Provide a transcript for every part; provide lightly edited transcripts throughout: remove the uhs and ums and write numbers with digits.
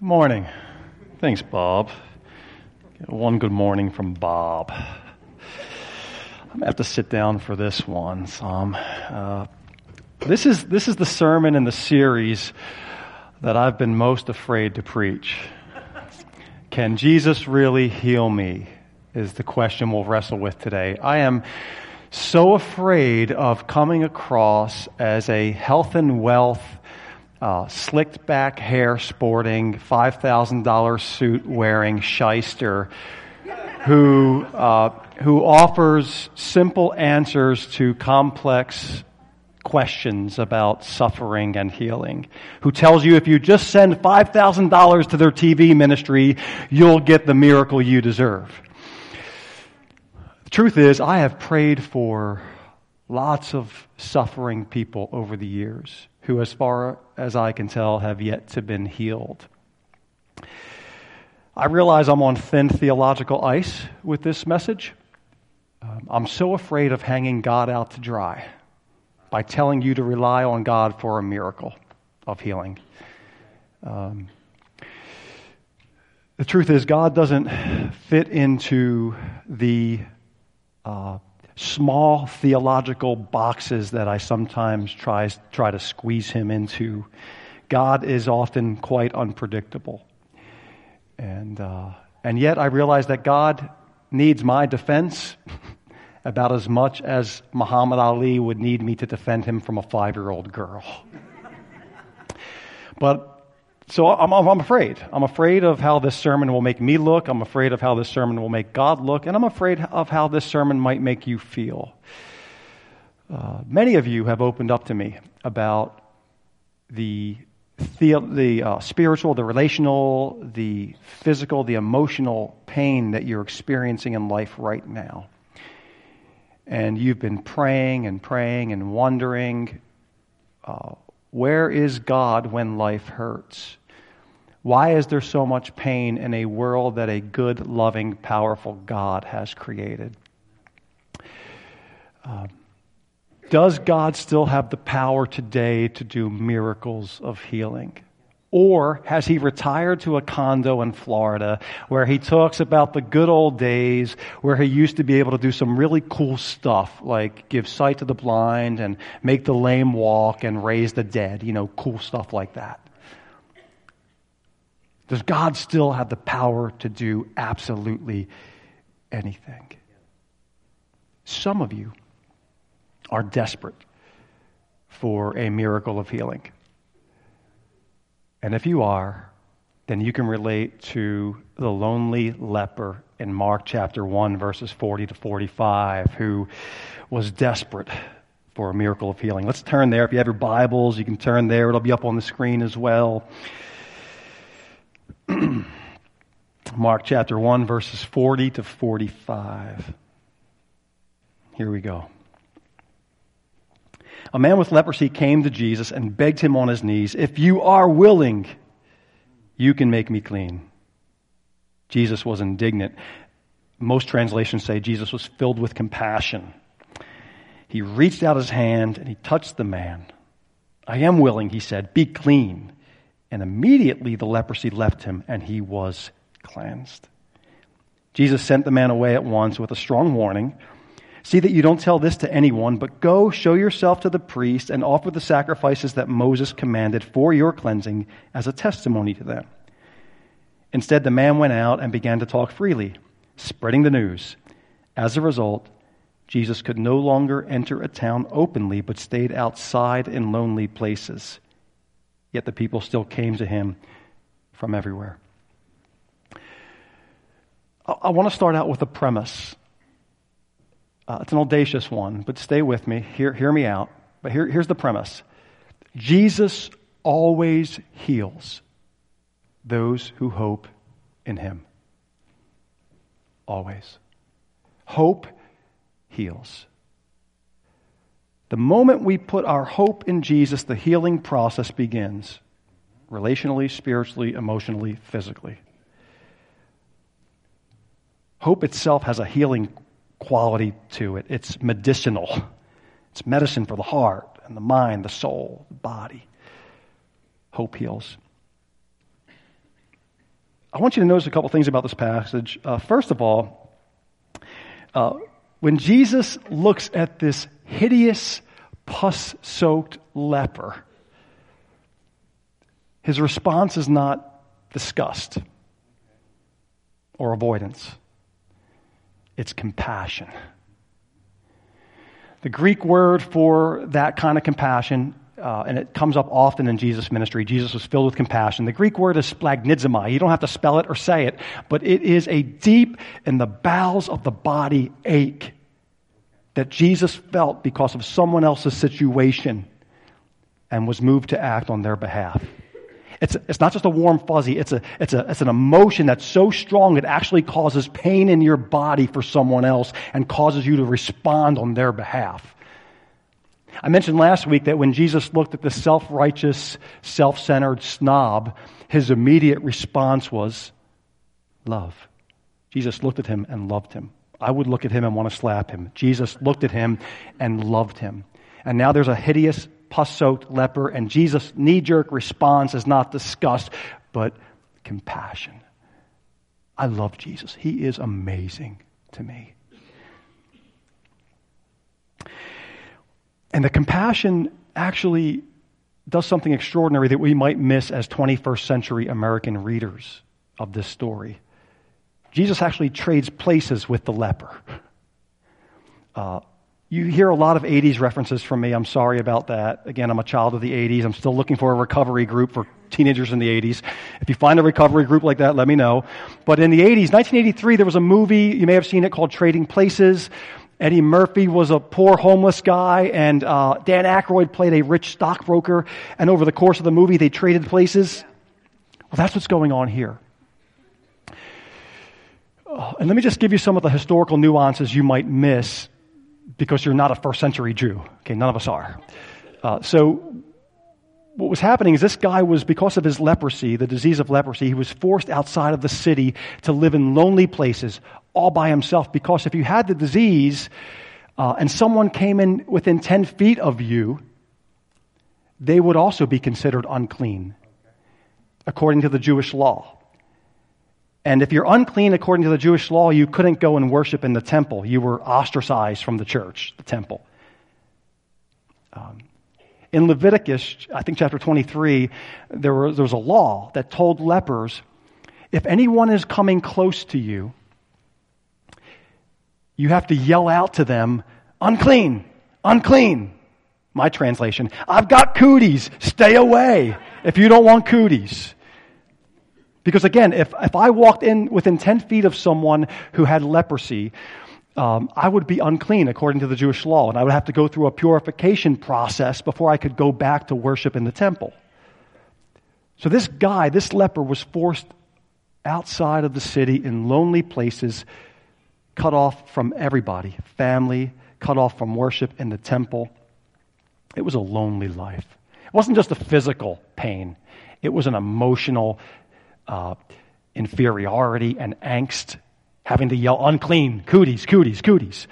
Good morning. Thanks, Bob. Get one good morning from Bob. I'm going to have to sit down for this one, Sam. This is the sermon in the series that I've been most afraid to preach. Can Jesus really heal me is the question we'll wrestle with today. I am so afraid of coming across as a health and wealth slicked back hair sporting, $5,000 suit wearing shyster who offers simple answers to complex questions about suffering and healing, who tells you if you just send $5,000 to their TV ministry, you'll get the miracle you deserve. The truth is, I have prayed for lots of suffering people over the years who, as far as I can tell, have yet to been healed. I realize I'm on thin theological ice with this message. I'm so afraid of hanging God out to dry by telling you to rely on God for a miracle of healing. The truth is, God doesn't fit into the small theological boxes that I sometimes try to squeeze him into. God is often quite unpredictable. And yet I realize that God needs my defense about as much as Muhammad Ali would need me to defend him from a 5-year-old girl. So I'm afraid. I'm afraid of how this sermon will make me look. I'm afraid of how this sermon will make God look. And I'm afraid of how this sermon might make you feel. Many of you have opened up to me about the spiritual, the relational, the physical, the emotional pain that you're experiencing in life right now. And you've been praying and wondering, where is God when life hurts? Why is there so much pain in a world that a good, loving, powerful God has created? Does God still have the power today to do miracles of healing? Or has he retired to a condo in Florida where he talks about the good old days where he used to be able to do some really cool stuff like give sight to the blind and make the lame walk and raise the dead, cool stuff like that? Does God still have the power to do absolutely anything? Some of you are desperate for a miracle of healing. And if you are, then you can relate to the lonely leper in Mark chapter 1, verses 40 to 45, who was desperate for a miracle of healing. Let's turn there. If you have your Bibles, you can turn there. It'll be up on the screen as well. Mark chapter 1, verses 40 to 45. Here we go. A man with leprosy came to Jesus and begged him on his knees, "If you are willing, you can make me clean." Jesus was indignant. Most translations say Jesus was filled with compassion. He reached out his hand and he touched the man. "I am willing," he said, "be clean." And immediately the leprosy left him and he was cleansed. Jesus sent the man away at once with a strong warning. "See that you don't tell this to anyone, but go show yourself to the priest and offer the sacrifices that Moses commanded for your cleansing as a testimony to them." Instead, the man went out and began to talk freely, spreading the news. As a result, Jesus could no longer enter a town openly, but stayed outside in lonely places. Yet the people still came to him from everywhere. I want to start out with a premise. It's an audacious one, but stay with me. Hear me out. But here's the premise. Jesus always heals those who hope in him. Always. Hope heals. The moment we put our hope in Jesus, the healing process begins. Relationally, spiritually, emotionally, physically. Hope itself has a healing quality to it. It's medicinal. It's medicine for the heart and the mind, the soul, the body. Hope heals. I want you to notice a couple things about this passage. First of all, when Jesus looks at this hideous, pus-soaked leper, his response is not disgust or avoidance. It's compassion. The Greek word for that kind of compassion, and it comes up often in Jesus' ministry. Jesus was filled with compassion. The Greek word is splagnizomai. You don't have to spell it or say it, but it is a deep in the bowels of the body ache that Jesus felt because of someone else's situation and was moved to act on their behalf. It's not just a warm fuzzy. It's an emotion that's so strong it actually causes pain in your body for someone else and causes you to respond on their behalf. I mentioned last week that when Jesus looked at the self-righteous, self-centered snob, his immediate response was love. Jesus looked at him and loved him. I would look at him and want to slap him. Jesus looked at him and loved him. And now there's a hideous, pus-soaked leper, and Jesus' knee-jerk response is not disgust, but compassion. I love Jesus. He is amazing to me. And the compassion actually does something extraordinary that we might miss as 21st century American readers of this story. Jesus actually trades places with the leper. You hear a lot of 80s references from me. I'm sorry about that. Again, I'm a child of the 80s. I'm still looking for a recovery group for teenagers in the 80s. If you find a recovery group like that, let me know. But in the 80s, 1983, there was a movie, you may have seen it, called Trading Places. Eddie Murphy was a poor homeless guy, and Dan Aykroyd played a rich stockbroker. And over the course of the movie, they traded places. Well, that's what's going on here. And let me just give you some of the historical nuances you might miss, because you're not a first century Jew. Okay, none of us are. So what was happening is this guy was, because of his leprosy, the disease of leprosy, he was forced outside of the city to live in lonely places all by himself, because if you had the disease and someone came in within 10 feet of you, they would also be considered unclean according to the Jewish law. And if you're unclean according to the Jewish law, you couldn't go and worship in the temple. You were ostracized from the church, the temple. In Leviticus, I think chapter 23, there was a law that told lepers, if anyone is coming close to you, you have to yell out to them, unclean, unclean. My translation, I've got cooties, stay away if you don't want cooties. Because again, if I walked in within 10 feet of someone who had leprosy, I would be unclean according to the Jewish law, and I would have to go through a purification process before I could go back to worship in the temple. So this guy, this leper, was forced outside of the city in lonely places, cut off from everybody, family, cut off from worship in the temple. It was a lonely life. It wasn't just a physical pain. It was an emotional inferiority and angst, having to yell, unclean, cooties, cooties, cooties.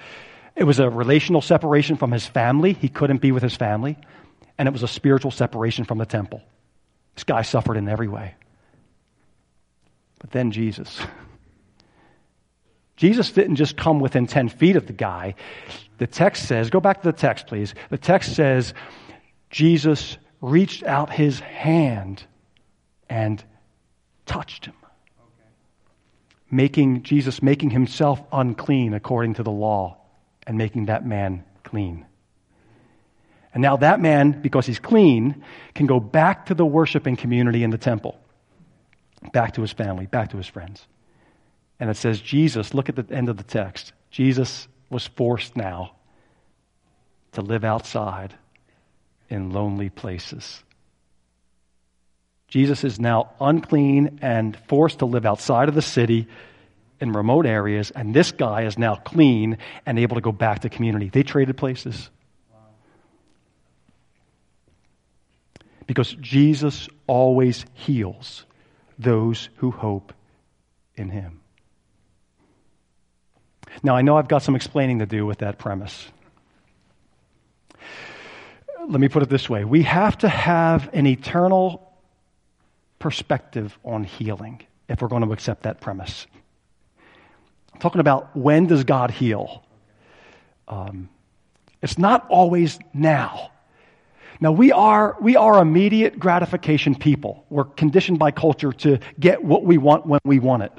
It was a relational separation from his family. He couldn't be with his family. And it was a spiritual separation from the temple. This guy suffered in every way. But then Jesus didn't just come within 10 feet of the guy. The text says, go back to the text, please. The text says, Jesus reached out his hand and touched him, making himself unclean according to the law and making that man clean. And now that man, because he's clean, can go back to the worshiping community in the temple, back to his family, back to his friends. And it says Jesus, look at the end of the text, Jesus was forced now to live outside in lonely places. Jesus is now unclean and forced to live outside of the city in remote areas, and this guy is now clean and able to go back to community. They traded places. Because Jesus always heals those who hope in him. Now, I know I've got some explaining to do with that premise. Let me put it this way. We have to have an eternal perspective on healing. if we're going to accept that premise. I'm talking about when does God heal? It's not always now. Now, we are immediate gratification people. We're conditioned by culture to get what we want when we want it.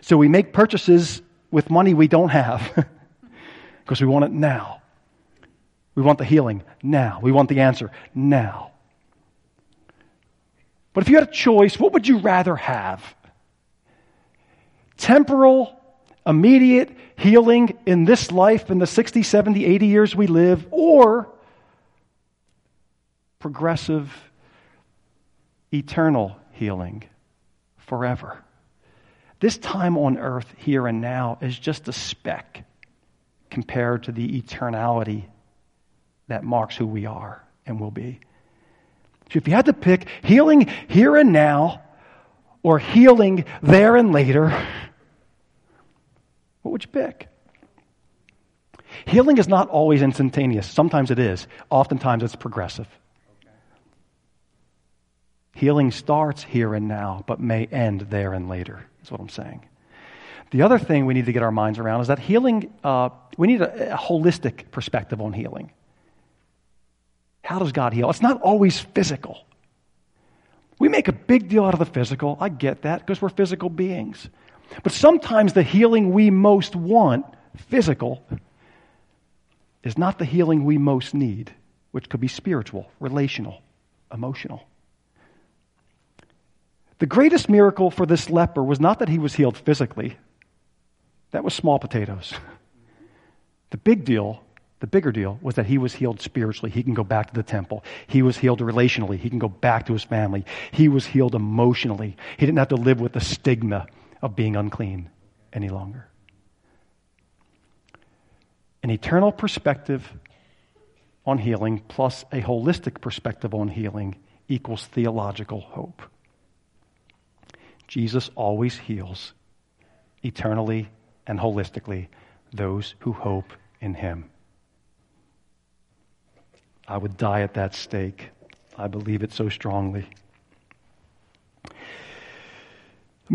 So we make purchases with money we don't have because we want it now. We want the healing now. We want the answer now. But if you had a choice, what would you rather have? Temporal, immediate healing in this life, in the 60, 70, 80 years we live, or progressive, eternal healing forever? This time on earth, here and now, is just a speck compared to the eternality that marks who we are and will be. So if you had to pick healing here and now or healing there and later, what would you pick? Healing is not always instantaneous. Sometimes it is. Oftentimes it's progressive. Healing starts here and now, but may end there and later, is what I'm saying. The other thing we need to get our minds around is that healing, we need a holistic perspective on healing. How does God heal? It's not always physical. We make a big deal out of the physical. I get that, because we're physical beings. But sometimes the healing we most want, physical, is not the healing we most need, which could be spiritual, relational, emotional. The greatest miracle for this leper was not that he was healed physically. That was small potatoes. The big deal, the bigger deal, was that he was healed spiritually. He can go back to the temple. He was healed relationally. He can go back to his family. He was healed emotionally. He didn't have to live with the stigma of being unclean any longer. An eternal perspective on healing plus a holistic perspective on healing equals theological hope. Jesus always heals eternally and holistically those who hope in him. I would die at that stake. I believe it so strongly. Let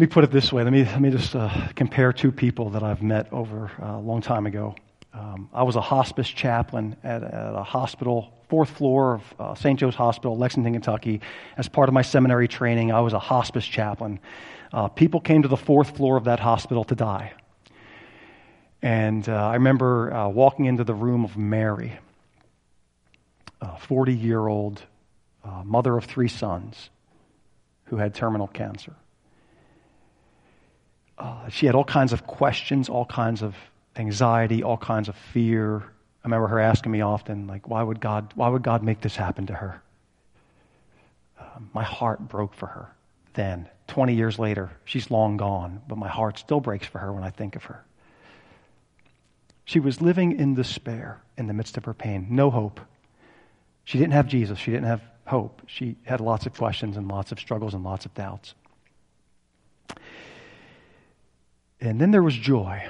me put it this way. Let me just compare two people that I've met over a long time ago. I was a hospice chaplain at a hospital, fourth floor of St. Joe's Hospital, Lexington, Kentucky. As part of my seminary training, I was a hospice chaplain. People came to the fourth floor of that hospital to die. And I remember walking into the room of Mary, a 40-year-old mother of 3 sons who had terminal cancer. She had all kinds of questions, all kinds of anxiety, all kinds of fear. I remember her asking me often, like, why would God make this happen to her? My heart broke for her then. 20 years later, she's long gone, but my heart still breaks for her when I think of her. She was living in despair in the midst of her pain. No hope. She didn't have Jesus. She didn't have hope. She had lots of questions and lots of struggles and lots of doubts. And then there was joy.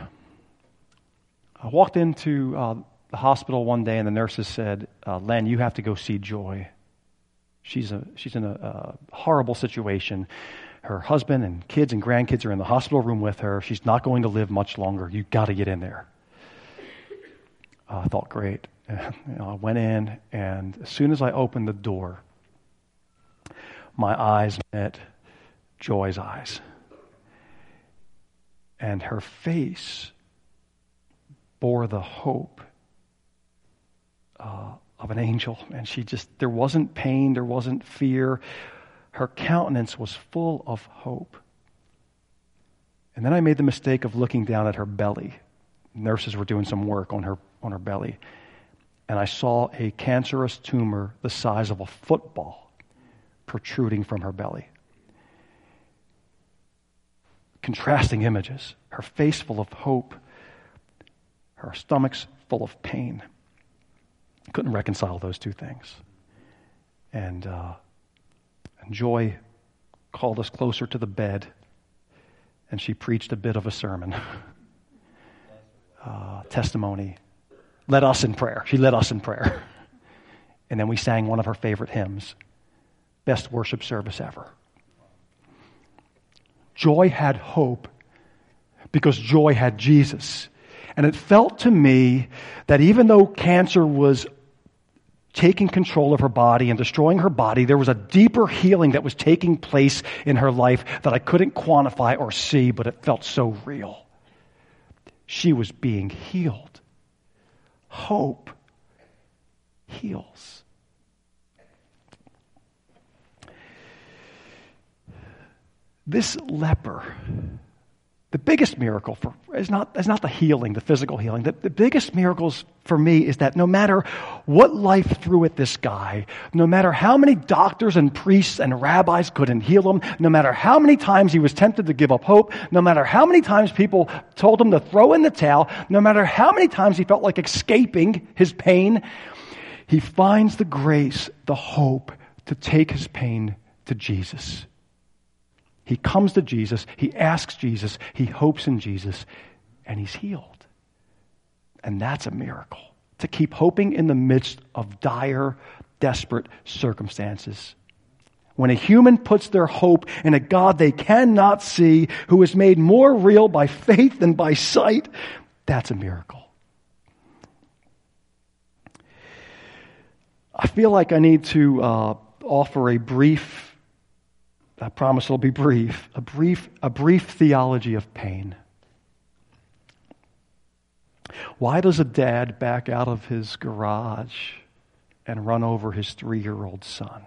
I walked into the hospital one day, and the nurses said, "Len, you have to go see Joy. She's in a horrible situation. Her husband and kids and grandkids are in the hospital room with her. She's not going to live much longer. You've got to get in there." I thought, great. I went in, and as soon as I opened the door, my eyes met Joy's eyes. And her face bore the hope of an angel. And there wasn't pain, there wasn't fear. Her countenance was full of hope. And then I made the mistake of looking down at her belly. Nurses were doing some work on her belly. And I saw a cancerous tumor the size of a football protruding from her belly. Contrasting images. Her face full of hope. Her stomach's full of pain. Couldn't reconcile those two things. And Joy called us closer to the bed, and she preached a bit of a sermon. Testimony. Led us in prayer. She led us in prayer. And then we sang one of her favorite hymns. Best worship service ever. Joy had hope because joy had Jesus. And it felt to me that even though cancer was taking control of her body and destroying her body, there was a deeper healing that was taking place in her life that I couldn't quantify or see, but it felt so real. She was being healed. Hope heals. This leper, the biggest miracle is not the healing, the physical healing. The biggest miracles for me is that no matter what life threw at this guy, no matter how many doctors and priests and rabbis couldn't heal him, no matter how many times he was tempted to give up hope, no matter how many times people told him to throw in the towel, no matter how many times he felt like escaping his pain, he finds the grace, the hope to take his pain to Jesus. He comes to Jesus, he asks Jesus, he hopes in Jesus, and he's healed. And that's a miracle, to keep hoping in the midst of dire, desperate circumstances. When a human puts their hope in a God they cannot see, who is made more real by faith than by sight, that's a miracle. I feel like I need to offer a brief, I promise it'll be brief, a brief theology of pain. Why does a dad back out of his garage and run over his 3-year-old son?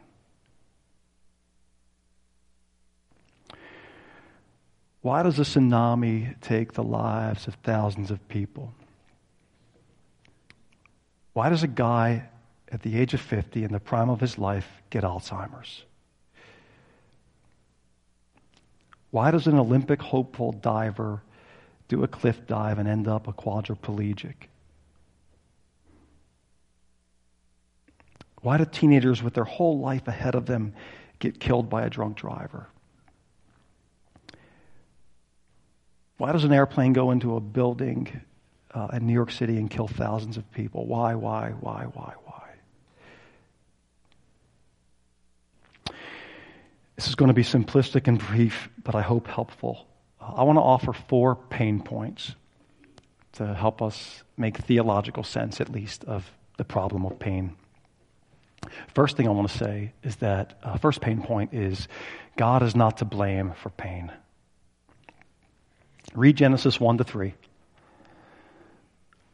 Why does a tsunami take the lives of thousands of people? Why does a guy at the age of 50 in the prime of his life get Alzheimer's? Why does an Olympic hopeful diver do a cliff dive and end up a quadriplegic? Why do teenagers with their whole life ahead of them get killed by a drunk driver? Why does an airplane go into a building in New York City and kill thousands of people? Why? This is going to be simplistic and brief, but I hope helpful. I want to offer 4 pain points to help us make theological sense, at least, of the problem of pain. First thing I want to say is that, first pain point is, God is not to blame for pain. Read Genesis 1-3.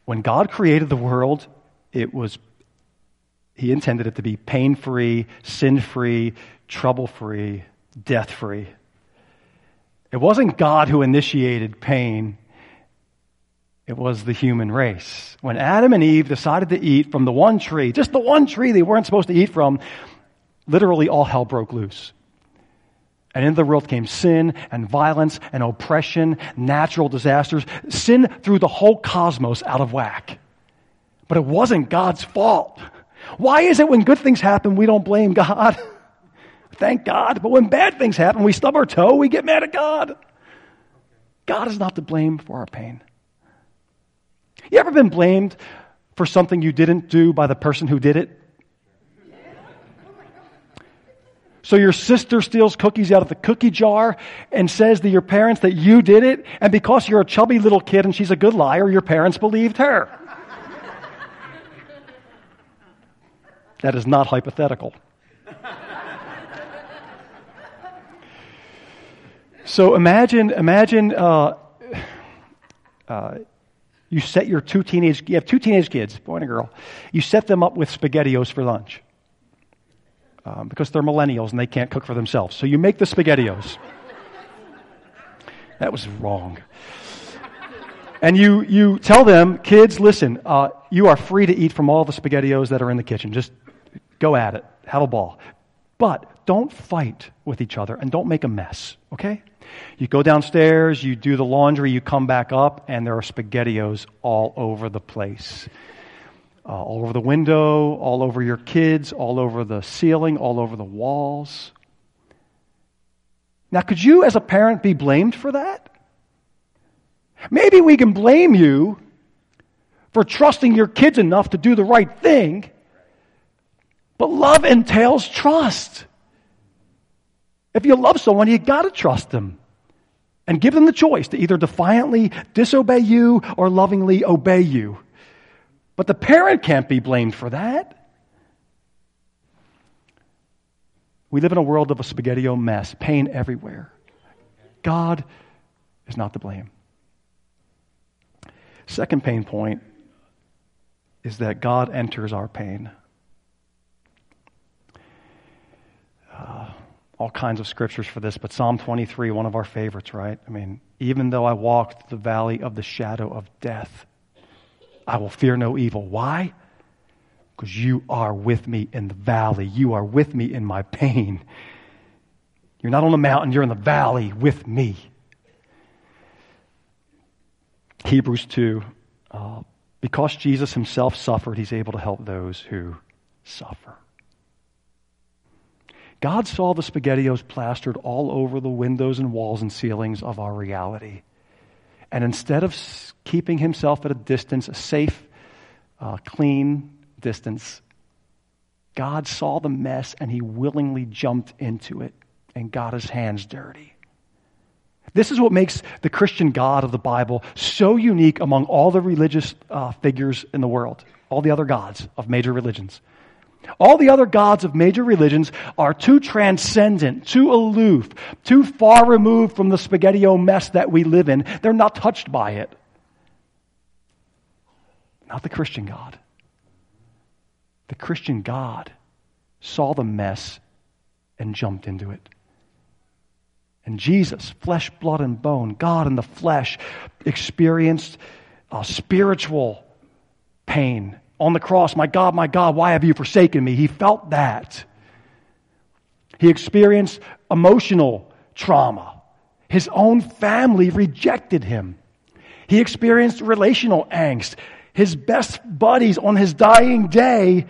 When God created the world, He intended it to be pain-free, sin-free, trouble-free, death-free. It wasn't God who initiated pain. It was the human race. When Adam and Eve decided to eat from the one tree, just the one tree they weren't supposed to eat from, literally all hell broke loose. And into the world came sin and violence and oppression, natural disasters. Sin threw the whole cosmos out of whack. But it wasn't God's fault. Why is it when good things happen, we don't blame God? Thank God. But when bad things happen, we stub our toe, we get mad at God. God is not to blame for our pain. You ever been blamed for something you didn't do by the person who did it? So your sister steals cookies out of the cookie jar and says to your parents that you did it, and because you're a chubby little kid and she's a good liar, your parents believed her. That is not hypothetical. So imagine you set you have two teenage kids, boy and a girl. You set them up with SpaghettiOs for lunch because they're millennials and they can't cook for themselves. So you make the SpaghettiOs. That was wrong. And you tell them, kids, listen, you are free to eat from all the SpaghettiOs that are in the kitchen. Just go at it. Have a ball. But don't fight with each other and don't make a mess, okay? You go downstairs, you do the laundry, you come back up, and there are SpaghettiOs all over the place. All over the window, all over your kids, all over the ceiling, all over the walls. Now, could you as a parent be blamed for that? Maybe we can blame you for trusting your kids enough to do the right thing, but love entails trust. If you love someone, you got to trust them. and give them the choice to either defiantly disobey you or lovingly obey you. But the parent can't be blamed for that. We live in a world of a spaghetti-o mess, pain everywhere. God is not to blame. Second pain point is that God enters our pain. All kinds of scriptures for this, but Psalm 23, one of our favorites, right? I mean, even though I walk through the valley of the shadow of death, I will fear no evil. Why? Because you are with me in the valley. You are with me in my pain. You're not on the mountain, you're in the valley with me. Hebrews 2, because Jesus himself suffered, he's able to help those who suffer. God saw the SpaghettiOs plastered all over the windows and walls and ceilings of our reality. And instead of keeping himself at a distance, a safe, clean distance, God saw the mess and he willingly jumped into it and got his hands dirty. This is what makes the Christian God of the Bible so unique among all the religious figures in the world, all the other gods of major religions. All the other gods of major religions are too transcendent, too aloof, too far removed from the spaghetti-o mess that we live in. They're not touched by it. Not the Christian God. The Christian God saw the mess and jumped into it. And Jesus, flesh, blood, and bone, God in the flesh, experienced a spiritual pain. On the cross, my God, why have you forsaken me? He felt that. He experienced emotional trauma. His own family rejected him. He experienced relational angst. His best buddies on his dying day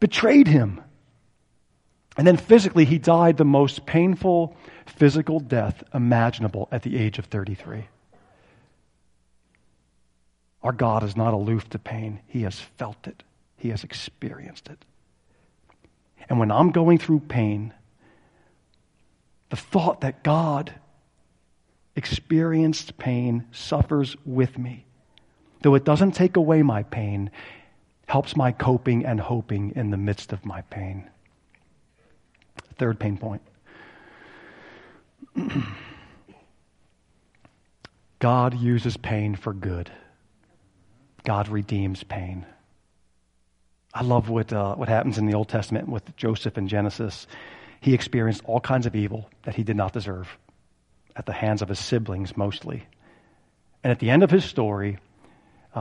betrayed him. And then physically, he died the most painful physical death imaginable at the age of 33. Our God is not aloof to pain. He has felt it. He has experienced it. And when I'm going through pain, the thought that God experienced pain, suffers with me, though it doesn't take away my pain, helps my coping and hoping in the midst of my pain. Third pain point. God uses pain for good. God redeems pain. I love what happens in the Old Testament with Joseph in Genesis. He experienced all kinds of evil that he did not deserve at the hands of his siblings mostly. And at the end of his story,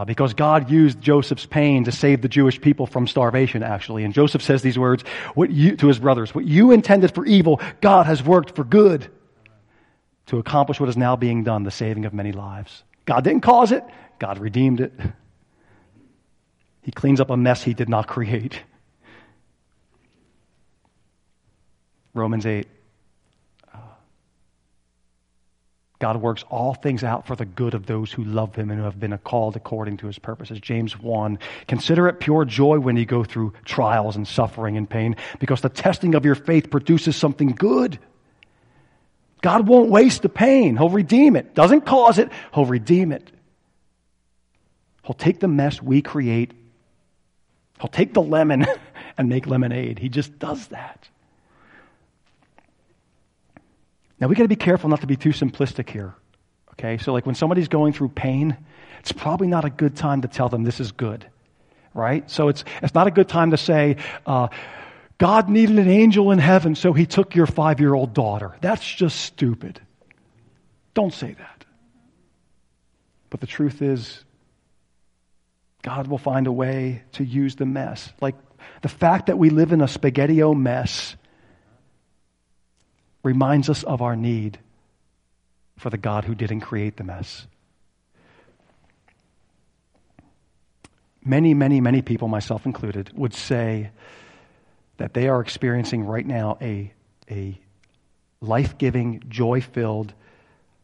because God used Joseph's pain to save the Jewish people from starvation, actually, and Joseph says these words to his brothers, "What you intended for evil, God has worked for good to accomplish what is now being done, the saving of many lives." God didn't cause it. God redeemed it. He cleans up a mess he did not create. Romans 8. God works all things out for the good of those who love him and who have been called according to his purposes. James 1. Consider it pure joy when you go through trials and suffering and pain, because the testing of your faith produces something good. God won't waste the pain. He'll redeem it. Doesn't cause it. He'll redeem it. He'll take the mess we create. He'll take the lemon and make lemonade. He just does that. Now, we got to be careful not to be too simplistic here, okay? So, like, when somebody's going through pain, it's probably not a good time to tell them this is good, right? So it's not a good time to say, God needed an angel in heaven, so he took your 5-year-old daughter. That's just stupid. Don't say that. But the truth is, God will find a way to use the mess. Like the fact that we live in a spaghetti-o mess reminds us of our need for the God who didn't create the mess. Many, many, many people, myself included, would say that they are experiencing right now a life-giving, joy-filled,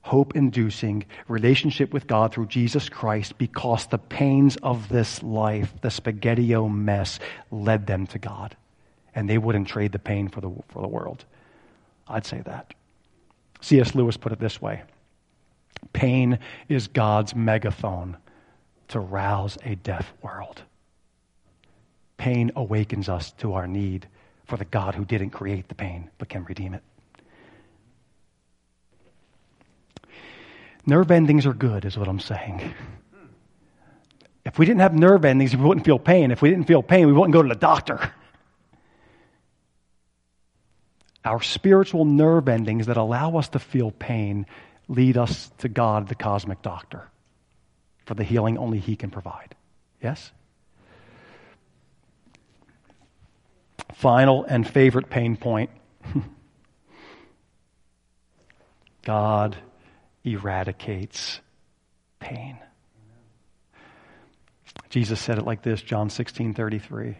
hope-inducing relationship with God through Jesus Christ because the pains of this life, the spaghetti-o mess, led them to God. And they wouldn't trade the pain for the world. I'd say that. C.S. Lewis put it this way. Pain is God's megaphone to rouse a deaf world. Pain awakens us to our need for the God who didn't create the pain but can redeem it. Nerve endings are good, is what I'm saying. If we didn't have nerve endings, we wouldn't feel pain. If we didn't feel pain, we wouldn't go to the doctor. Our spiritual nerve endings that allow us to feel pain lead us to God, the cosmic doctor, for the healing only He can provide. Yes? Final and favorite pain point. God eradicates pain. Jesus said it like this, John 16:33.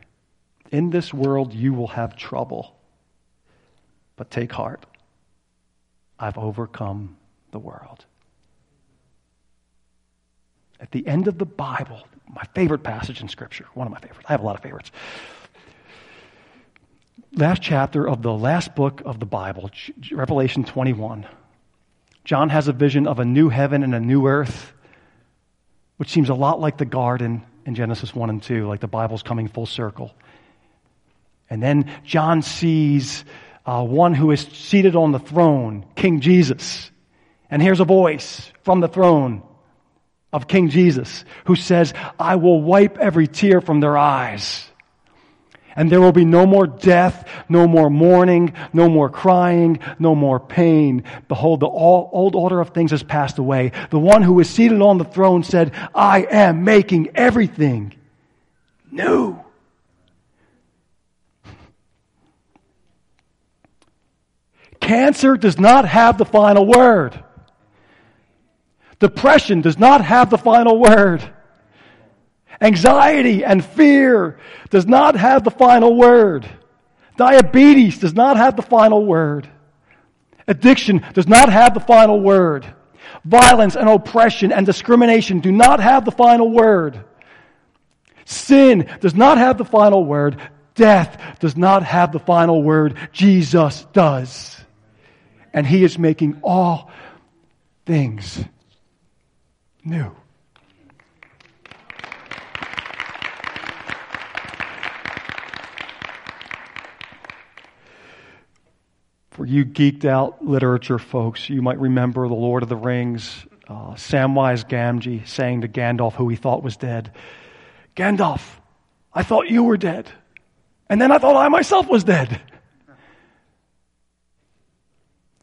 In this world you will have trouble, but take heart. I've overcome the world. At the end of the Bible, my favorite passage in Scripture, one of my favorites. I have a lot of favorites. Last chapter of the last book of the Bible, Revelation 21. John has a vision of a new heaven and a new earth, which seems a lot like the garden in Genesis 1 and 2, like the Bible's coming full circle. And then John sees one who is seated on the throne, King Jesus. And here's a voice from the throne of King Jesus who says, I will wipe every tear from their eyes. And there will be no more death, no more mourning, no more crying, no more pain. Behold, the old order of things has passed away. The one who is seated on the throne said, I am making everything new. Cancer does not have the final word. Depression does not have the final word. Anxiety and fear does not have the final word. Diabetes does not have the final word. Addiction does not have the final word. Violence and oppression and discrimination do not have the final word. Sin does not have the final word. Death does not have the final word. Jesus does. And He is making all things new. For you geeked out literature folks, you might remember the Lord of the Rings, Samwise Gamgee saying to Gandalf, who he thought was dead, Gandalf, I thought you were dead. And then I thought I myself was dead.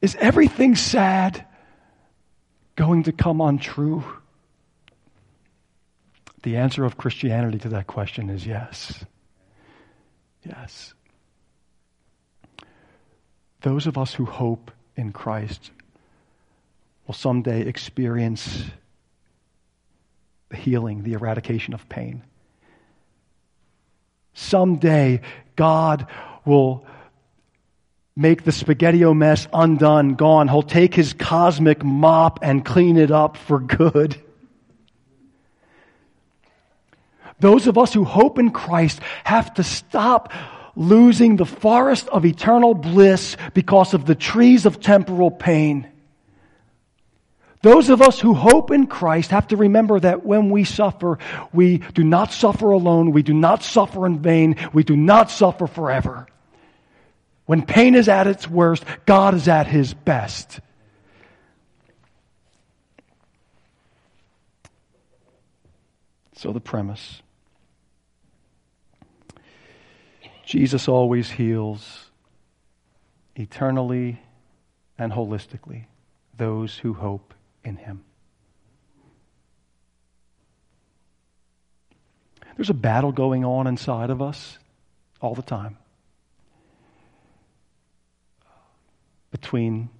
Is everything sad going to come untrue? The answer of Christianity to that question is yes. Yes. Those of us who hope in Christ will someday experience the healing, the eradication of pain. Someday, God will make the spaghetti-o mess undone, gone. He'll take His cosmic mop and clean it up for good. Those of us who hope in Christ have to stop losing the forest of eternal bliss because of the trees of temporal pain. Those of us who hope in Christ have to remember that when we suffer, we do not suffer alone, we do not suffer in vain, we do not suffer forever. When pain is at its worst, God is at His best. So the premise. Jesus always heals eternally and holistically those who hope in Him. There's a battle going on inside of us all the time, between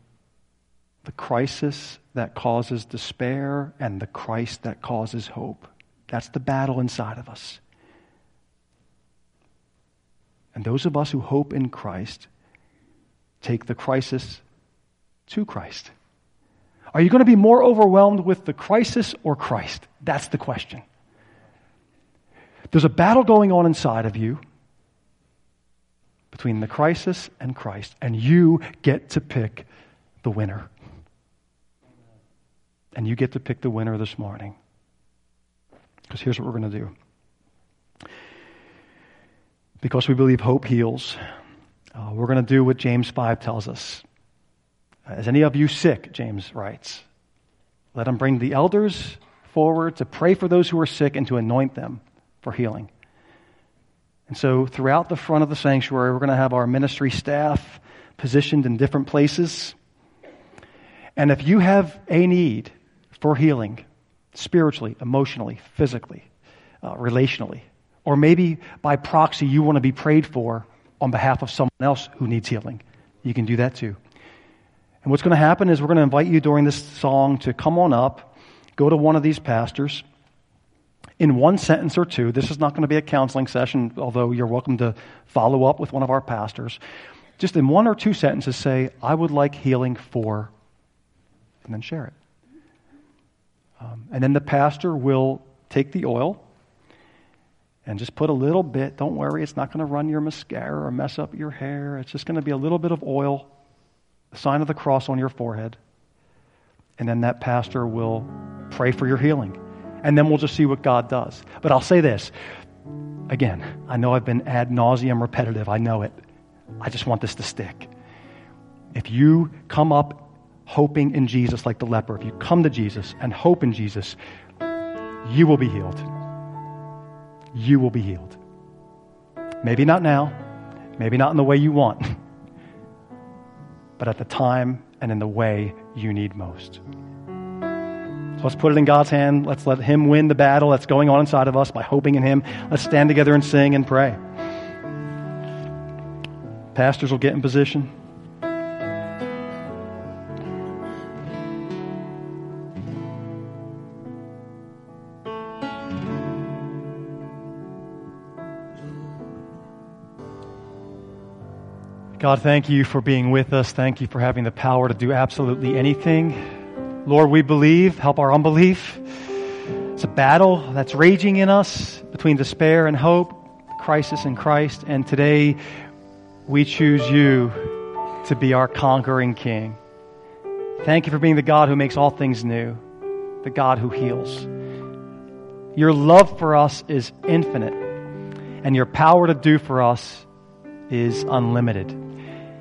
the crisis that causes despair and the Christ that causes hope. That's the battle inside of us. And those of us who hope in Christ take the crisis to Christ. Are you going to be more overwhelmed with the crisis or Christ? That's the question. There's a battle going on inside of you between the crisis and Christ, and you get to pick the winner. And you get to pick the winner this morning. Because here's what we're going to do. Because we believe hope heals, we're going to do what James 5 tells us. Is any of you sick, James writes? Let them bring the elders forward to pray for those who are sick and to anoint them for healing. And so throughout the front of the sanctuary, we're going to have our ministry staff positioned in different places. And if you have a need for healing, spiritually, emotionally, physically, relationally, or maybe by proxy you want to be prayed for on behalf of someone else who needs healing, you can do that too. And what's going to happen is we're going to invite you during this song to come on up, go to one of these pastors. In one sentence or two, this is not going to be a counseling session, although you're welcome to follow up with one of our pastors. Just in one or two sentences say, I would like healing for, and then share it. And then the pastor will take the oil and just put a little bit. Don't worry, it's not going to run your mascara or mess up your hair. It's just going to be a little bit of oil, the sign of the cross on your forehead. And then that pastor will pray for your healing. And then we'll just see what God does. But I'll say this. Again, I know I've been ad nauseum repetitive. I know it. I just want this to stick. If you come up hoping in Jesus like the leper, if you come to Jesus and hope in Jesus, you will be healed. You will be healed. Maybe not now. Maybe not in the way you want. But at the time and in the way you need most. So let's put it in God's hand. Let's let Him win the battle that's going on inside of us by hoping in Him. Let's stand together and sing and pray. Pastors will get in position. God, thank you for being with us. Thank you for having the power to do absolutely anything. Lord, we believe. Help our unbelief. It's a battle that's raging in us between despair and hope, crisis and Christ. And today, we choose you to be our conquering King. Thank you for being the God who makes all things new, the God who heals. Your love for us is infinite, and your power to do for us is unlimited.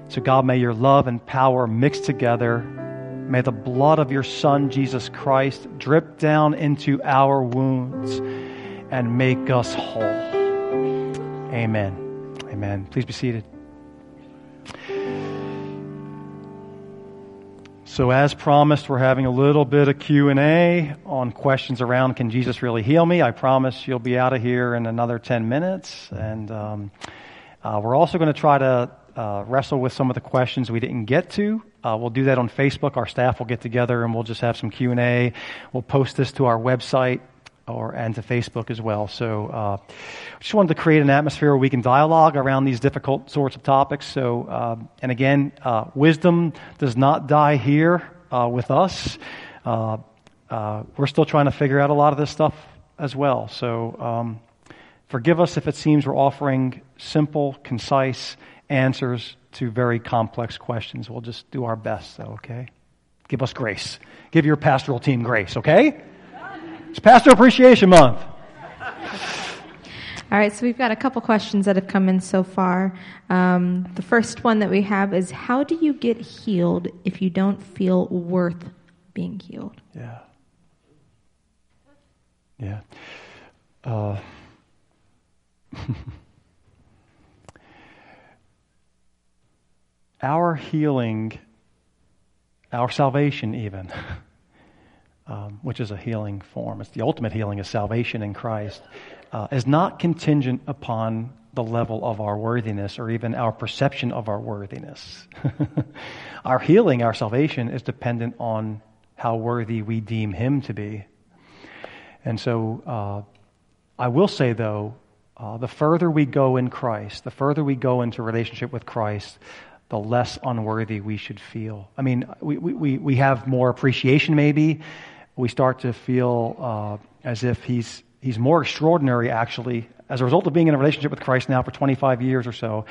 So God, may your love and power mix together. May the blood of your Son, Jesus Christ, drip down into our wounds and make us whole. Amen. Amen. Please be seated. So as promised, we're having a little bit of Q&A on questions around, can Jesus really heal me? I promise you'll be out of here in another 10 minutes. And we're also going to try to wrestle with some of the questions we didn't get to. We'll do that on Facebook. Our staff will get together and we'll just have some Q&A. We'll post this to our website and to Facebook as well. So just wanted to create an atmosphere where we can dialogue around these difficult sorts of topics. So, and again, wisdom does not die here with us. We're still trying to figure out a lot of this stuff as well. So forgive us if it seems we're offering simple, concise answers to very complex questions. We'll just do our best, though, okay? Give us grace. Give your pastoral team grace, okay? It's Pastor Appreciation Month. All right, so we've got a couple questions that have come in so far. The first one that we have is, how do you get healed if you don't feel worth being healed? Yeah. Our healing, our salvation even, which is a healing form, it's the ultimate healing is salvation in Christ, is not contingent upon the level of our worthiness or even our perception of our worthiness. Our healing, our salvation is dependent on how worthy we deem Him to be. And so I will say, though, the further we go in Christ, the further we go into relationship with Christ, the less unworthy we should feel. I mean, we have more appreciation maybe. We start to feel as if he's more extraordinary, actually. As a result of being in a relationship with Christ now for 25 years or so,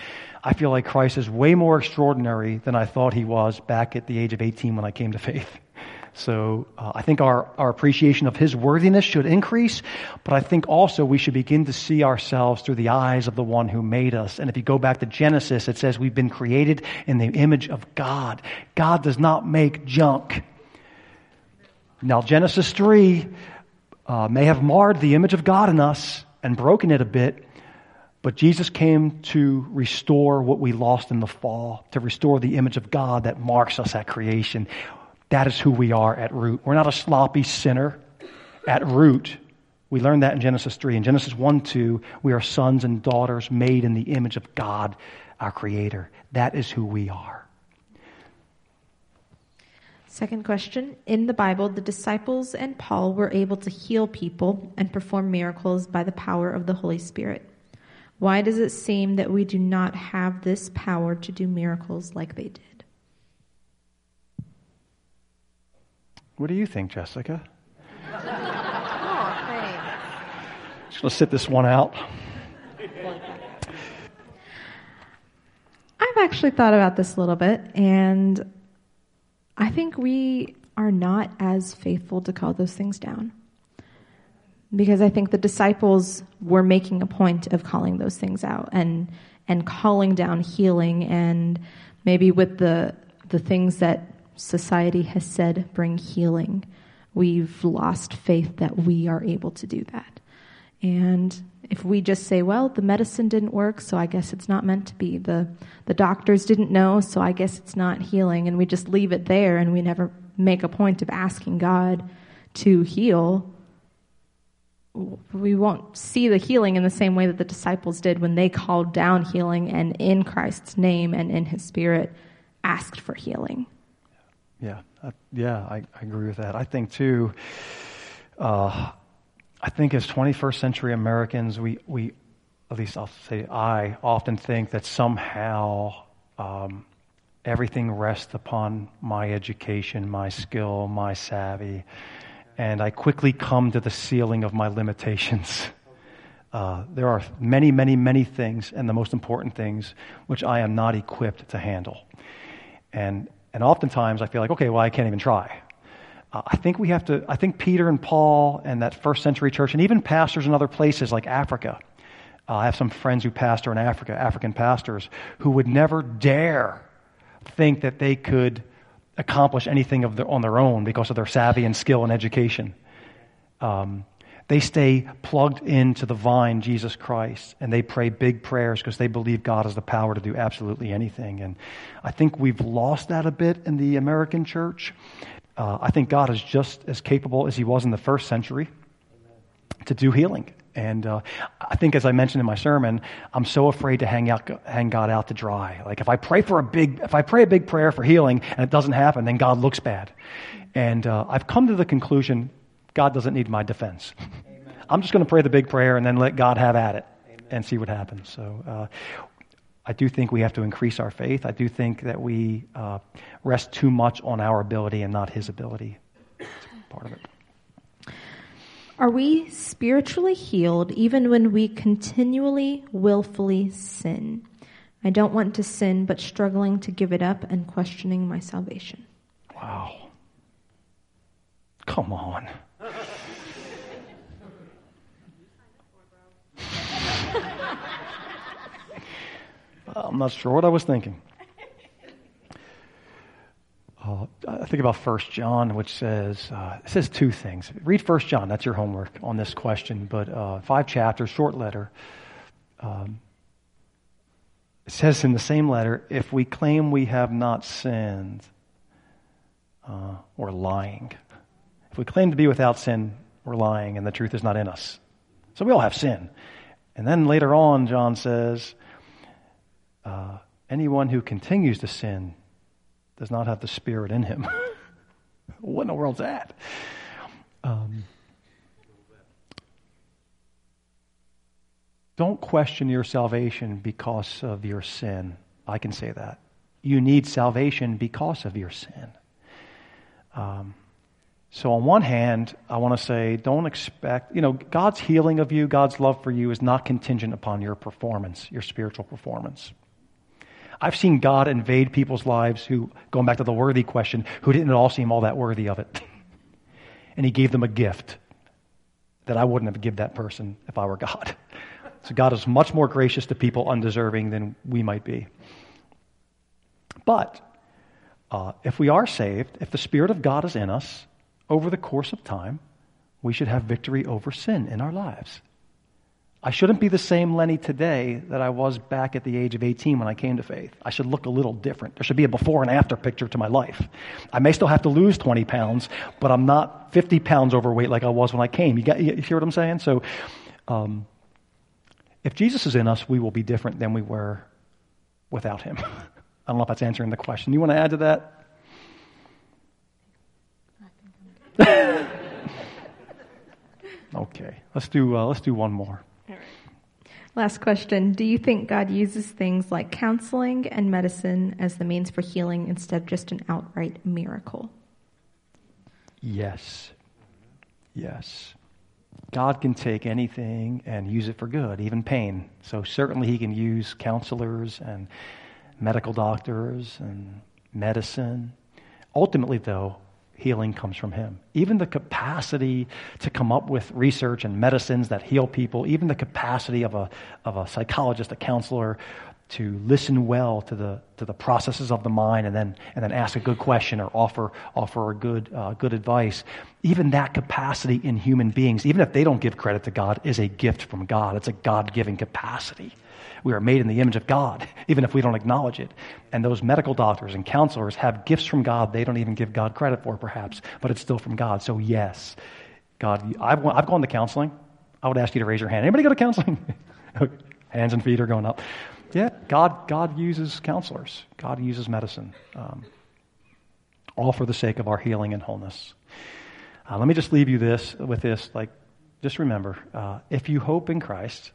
I feel like Christ is way more extraordinary than I thought He was back at the age of 18 when I came to faith. So I think our appreciation of his worthiness should increase, but I think also we should begin to see ourselves through the eyes of the one who made us. And if you go back to Genesis, it says we've been created in the image of God. God does not make junk. Now, Genesis 3 may have marred the image of God in us and broken it a bit, but Jesus came to restore what we lost in the fall, to restore the image of God that marks us at creation. That is who we are at root. We're not a sloppy sinner at root. We learned that in Genesis 3. In Genesis 1-2, we are sons and daughters made in the image of God, our Creator. That is who we are. Second question. In the Bible, the disciples and Paul were able to heal people and perform miracles by the power of the Holy Spirit. Why does it seem that we do not have this power to do miracles like they did? What do you think, Jessica? Oh, thanks. Just going to sit this one out. I've actually thought about this a little bit, and I think we are not as faithful to call those things down. Because I think the disciples were making a point of calling those things out and calling down healing, and maybe with the things that society has said bring healing, we've lost faith that we are able to do that. And if we just say, well, the medicine didn't work, so I guess it's not meant to be. The doctors didn't know, so I guess it's not healing. And we just leave it there, and we never make a point of asking God to heal. We won't see the healing in the same way that the disciples did when they called down healing and in Christ's name and in his Spirit asked for healing. Yeah, I agree with that. I think, too, I think as 21st century Americans, we at least I'll say I often think that somehow everything rests upon my education, my skill, my savvy, and I quickly come to the ceiling of my limitations. There are many, many, many things, and the most important things, which I am not equipped to handle. And oftentimes I feel like, okay, well, I can't even try. I think Peter and Paul and that first century church, and even pastors in other places like Africa. I have some friends who pastor in Africa, African pastors, who would never dare think that they could accomplish anything on their own because of their savvy and skill and education. They stay plugged into the vine, Jesus Christ, and they pray big prayers because they believe God has the power to do absolutely anything. And I think we've lost that a bit in the American church. I think God is just as capable as he was in the first century to do healing. And I think, as I mentioned in my sermon, I'm so afraid to hang God out to dry. Like if I pray a big prayer for healing and it doesn't happen, then God looks bad. And I've come to the conclusion, God doesn't need my defense. Amen. I'm just going to pray the big prayer and then let God have at it. Amen. And see what happens. So I do think we have to increase our faith. I do think that we rest too much on our ability and not his ability. It's part of it. Are we spiritually healed even when we continually, willfully sin? I don't want to sin, but struggling to give it up and questioning my salvation. Wow. Come on. I'm not sure what I was thinking. I think about 1 John, which says, it says two things. Read 1 John, that's your homework on this question, but 5 chapters, short letter. It says in the same letter, if we claim we have not sinned, we're lying. If we claim to be without sin, we're lying, and the truth is not in us. So we all have sin. And then later on, John says, anyone who continues to sin does not have the Spirit in him. What in the world's that? Don't question your salvation because of your sin. I can say that. You need salvation because of your sin. So on one hand, I want to say, don't expect, God's healing of you, God's love for you is not contingent upon your performance, your spiritual performance. I've seen God invade people's lives who, going back to the worthy question, who didn't at all seem all that worthy of it. And he gave them a gift that I wouldn't have given that person if I were God. So God is much more gracious to people undeserving than we might be. But if we are saved, if the Spirit of God is in us, over the course of time, we should have victory over sin in our lives. I shouldn't be the same Lenny today that I was back at the age of 18 when I came to faith. I should look a little different. There should be a before and after picture to my life. I may still have to lose 20 pounds, but I'm not 50 pounds overweight like I was when I came. You hear what I'm saying? So if Jesus is in us, we will be different than we were without him. I don't know if that's answering the question. You want to add to that? Okay, let's do one more. All right. Last question. Do you think God uses things like counseling and medicine as the means for healing instead of just an outright miracle? Yes. Yes. God can take anything and use it for good, even pain. So certainly he can use counselors and medical doctors and medicine. Ultimately, though, healing comes from him. Even the capacity to come up with research and medicines that heal people, even the capacity of a psychologist, a counselor, to listen well to the processes of the mind, and then ask a good question or offer a good advice. Even that capacity in human beings, even if they don't give credit to God, is a gift from God. It's a God-given capacity. We are made in the image of God, even if we don't acknowledge it. And those medical doctors and counselors have gifts from God they don't even give God credit for, perhaps, but it's still from God. So yes, God, I've gone to counseling. I would ask you to raise your hand. Anybody go to counseling? Hands and feet are going up. Yeah, God uses counselors. God uses medicine, all for the sake of our healing and wholeness. Let me just leave you with this. Just remember, if you hope in Christ,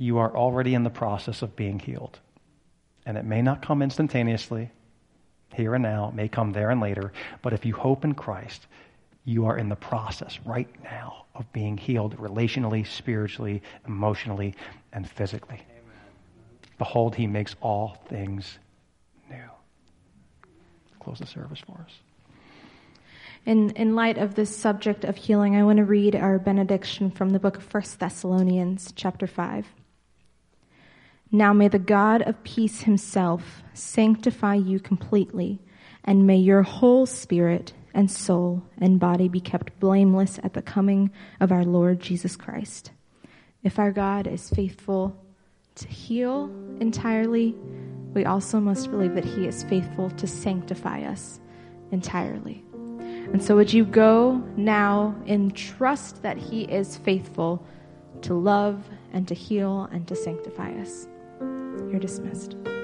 you are already in the process of being healed. And it may not come instantaneously, here and now. It may come there and later. But if you hope in Christ, you are in the process right now of being healed relationally, spiritually, emotionally, and physically. Amen. Behold, he makes all things new. Close the service for us. In light of this subject of healing, I want to read our benediction from the book of 1 Thessalonians, chapter 5. Now may the God of peace himself sanctify you completely, and may your whole spirit and soul and body be kept blameless at the coming of our Lord Jesus Christ. If our God is faithful to heal entirely, we also must believe that he is faithful to sanctify us entirely. And so would you go now and trust that he is faithful to love and to heal and to sanctify us. You're dismissed.